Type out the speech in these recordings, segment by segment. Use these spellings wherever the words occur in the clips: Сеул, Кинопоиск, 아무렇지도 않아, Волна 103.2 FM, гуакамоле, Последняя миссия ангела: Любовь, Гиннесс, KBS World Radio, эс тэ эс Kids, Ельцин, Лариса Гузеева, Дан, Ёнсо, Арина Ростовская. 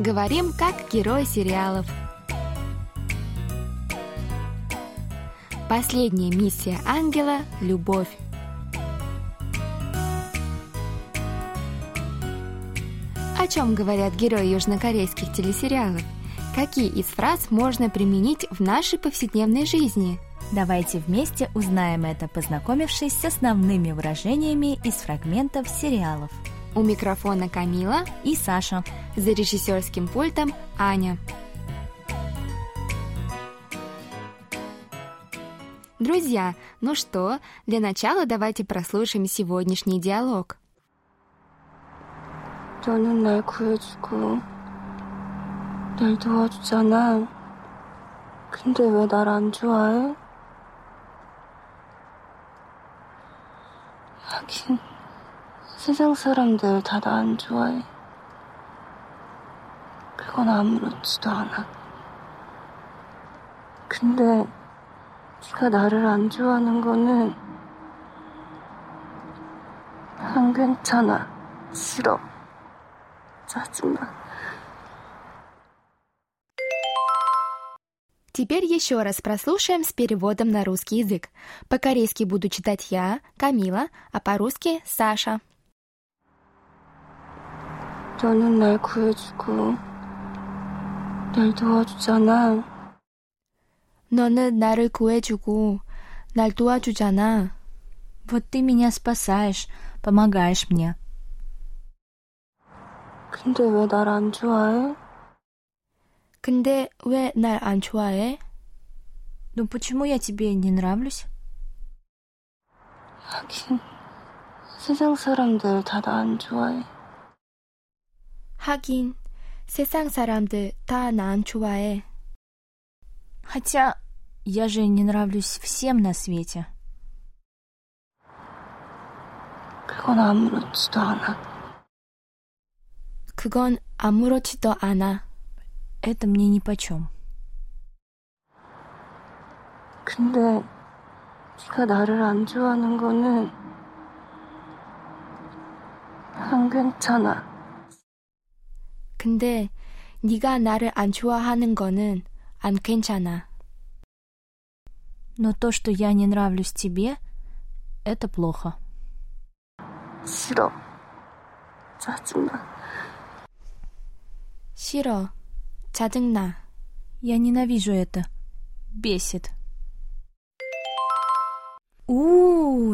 Говорим как герои сериалов. Последняя миссия ангела: Любовь. О чем говорят герои южнокорейских телесериалов? Какие из фраз можно применить в нашей повседневной жизни? Давайте вместе узнаем это, познакомившись с основными выражениями из фрагментов сериалов. У микрофона Камила и Саша. За режиссерским пультом Аня. Друзья, ну что, для начала давайте прослушаем сегодняшний диалог. 너는 날 구해주고 날 도와주잖아. 근데 왜 날 안 좋아해? 하긴 세상 사람들 다 나 안 좋아해. 그건 아무렇지도 않아. 근데 네가 나를 안 좋아하는 거는 안 괜찮아. 싫어. Теперь еще раз прослушаем с переводом на русский язык. По-корейски буду читать я, Камила, а по-русски Саша. 너는 날 구해주고 날 도와주잖아. 너는 나를 구해주고 날 도와주잖아. Вот ты меня спасаешь, помогаешь мне. 근데 왜 날 안 좋아해? 근데 왜 날 안 좋아해? Ну почему я тебе не нравлюсь? 하긴 세상 사람들 다 나 안 좋아해. 하긴 세상 사람들 다 나 안 좋아해. Хотя я же не нравлюсь всем на свете. 그건 아무렇지도 않아. 그건 아무렇지도 않아. Это мне нипочём. 근데 네가 나를 안 좋아하는 거는 안 괜찮아. 근데 네가 나를 안 좋아하는 거는 안 괜찮아. Но то, что я не нравлюсь тебе, это плохо. 싫어. 짜증나. 싫어. 짜증나. Я ненавижу это. Бесит.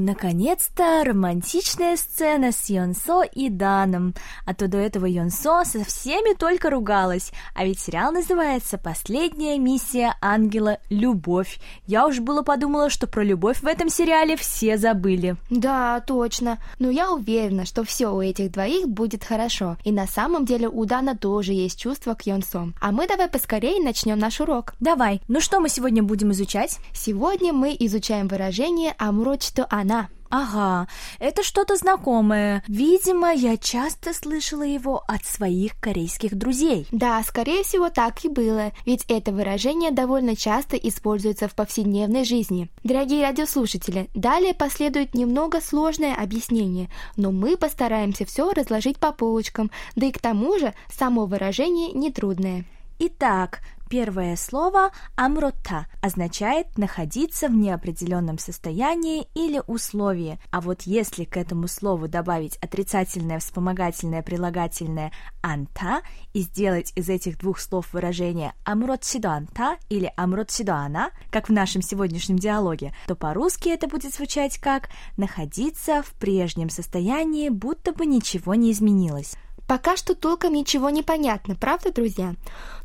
Наконец-то романтичная сцена с Ёнсо и Даном. А то до этого Ёнсо со всеми только ругалась. А ведь сериал называется «Последняя миссия ангела: Любовь». Я уж было подумала, что про любовь в этом сериале все забыли. Да, точно. Но я уверена, что все у этих двоих будет хорошо. И на самом деле у Дана тоже есть чувство к Ёнсо. А мы давай поскорее начнем наш урок. Давай. Ну что мы сегодня будем изучать? Сегодня мы изучаем выражение «Амурочито она». Ага, это что-то знакомое. Видимо, я часто слышала его от своих корейских друзей. Да, скорее всего, так и было, ведь это выражение довольно часто используется в повседневной жизни. Дорогие радиослушатели, далее последует немного сложное объяснение, но мы постараемся все разложить по полочкам, да и к тому же само выражение нетрудное. Итак, первое слово «амрота» означает «находиться в неопределенном состоянии или условии». А вот если к этому слову добавить отрицательное вспомогательное прилагательное «анта» и сделать из этих двух слов выражение «амуротсидо анта» или «амуротсидо ана», как в нашем сегодняшнем диалоге, то по-русски это будет звучать как «находиться в прежнем состоянии, будто бы ничего не изменилось». Пока что толком ничего не понятно, правда, друзья?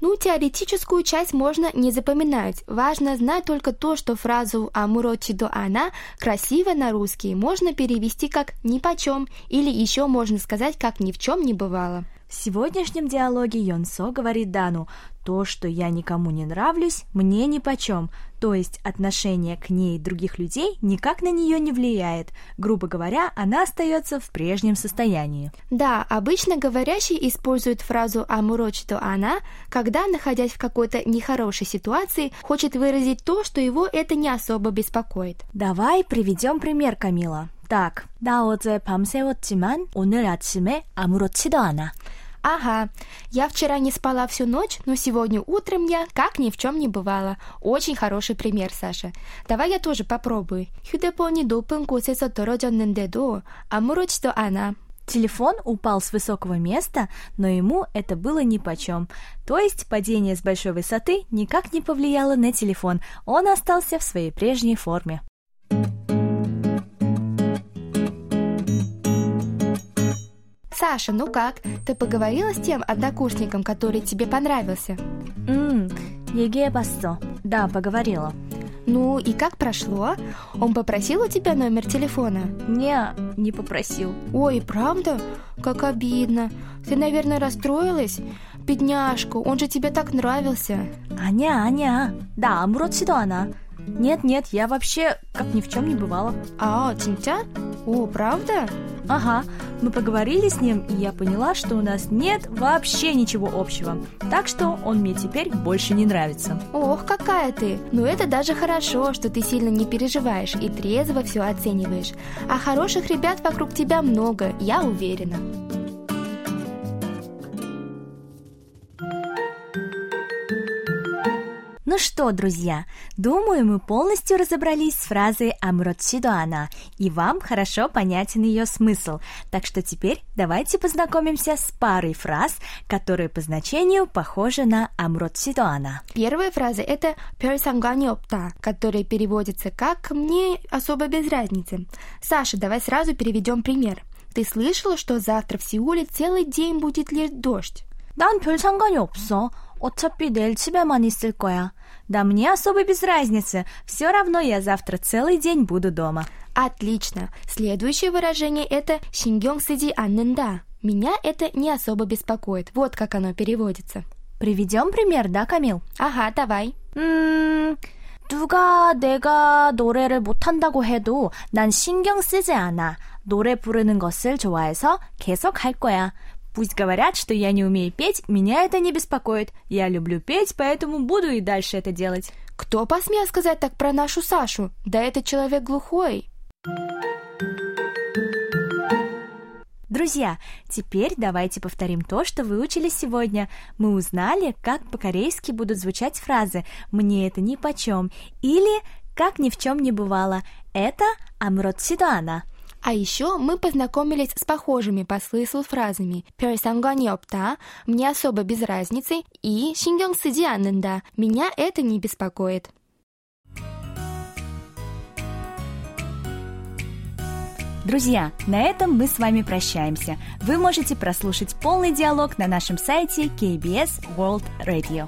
Ну, теоретическую часть можно не запоминать. Важно знать только то, что фразу «амурочидо она» красиво на русский можно перевести как «нипочем» или еще можно сказать как «ни в чем не бывало». В сегодняшнем диалоге Ёнсо говорит Дану: «То, что я никому не нравлюсь, мне нипочем». То есть отношение к ней других людей никак на нее не влияет. Грубо говоря, она остается в прежнем состоянии. Да, обычно говорящий использует фразу «амурочито она», когда, находясь в какой-то нехорошей ситуации, хочет выразить то, что его это не особо беспокоит. Давай приведем пример, Камила. Так, 나 어제 밤새웠지만 오늘 아침에 아무렇지도 않아. Ага, я вчера не спала всю ночь, но сегодня утром я как ни в чем не бывало. Очень хороший пример, Саша. Давай я тоже попробую. 휴대폰이 높은 곳에서 떨어졌는데도 아무렇지도 않아. Телефон упал с высокого места, но ему это было нипочем. То есть падение с большой высоты никак не повлияло на телефон. Он остался в своей прежней форме. Саша, ну как? Ты поговорила с тем однокурсником, который тебе понравился? 얘기해 봤어. Да, поговорила. Ну и как прошло? Он попросил у тебя номер телефона? Не попросил. Ой, правда? Как обидно. Ты, наверное, расстроилась? Бедняжку, он же тебе так нравился. Аня. Да, 아무렇지도 않아. Нет, я вообще как ни в чем не бывала. А, 진짜? О, правда? Ага, мы поговорили с ним, и я поняла, что у нас нет вообще ничего общего. Так что он мне теперь больше не нравится. Ох, какая ты! Но это даже хорошо, что ты сильно не переживаешь и трезво все оцениваешь. А хороших ребят вокруг тебя много, я уверена. Ну что, друзья, думаю, мы полностью разобрались с фразой «아무렇지도 않아», и вам хорошо понятен ее смысл. Так что теперь давайте познакомимся с парой фраз, которые по значению похожи на «아무렇지도 않아». Первая фраза – это «별 상관이 없다», которая переводится как «мне особо без разницы». Саша, давай сразу переведем пример. Ты слышала, что завтра в Сеуле целый день будет лишь дождь? 난 별 상관이 없어. 어차피 내일 집에만 있을 거야. Да мне особо без разницы. Все равно я завтра целый день буду дома. Отлично. Следующее выражение это 신경 쓰지 않는다. Меня это не особо беспокоит. Вот как оно переводится. Приведем пример, да, Камил? Ага, давай. 누가 내가 노래를 못한다고 해도 난 신경 쓰지 않아. 노래 부르는 것을 좋아해서 계속 할 거야. Пусть говорят, что я не умею петь, меня это не беспокоит. Я люблю петь, поэтому буду и дальше это делать. Кто посмел сказать так про нашу Сашу? Да этот человек глухой. Друзья, теперь давайте повторим то, что вы учили сегодня. Мы узнали, как по-корейски будут звучать фразы «мне это нипочем» или «как ни в чем не бывало». Это «아무렇지도 않아». А еще мы познакомились с похожими по смыслу фразами «별 상관이 없다», «мне особо без разницы» и «신경 쓰지 않는다», «меня это не беспокоит». Друзья, на этом мы с вами прощаемся. Вы можете прослушать полный диалог на нашем сайте KBS World Radio.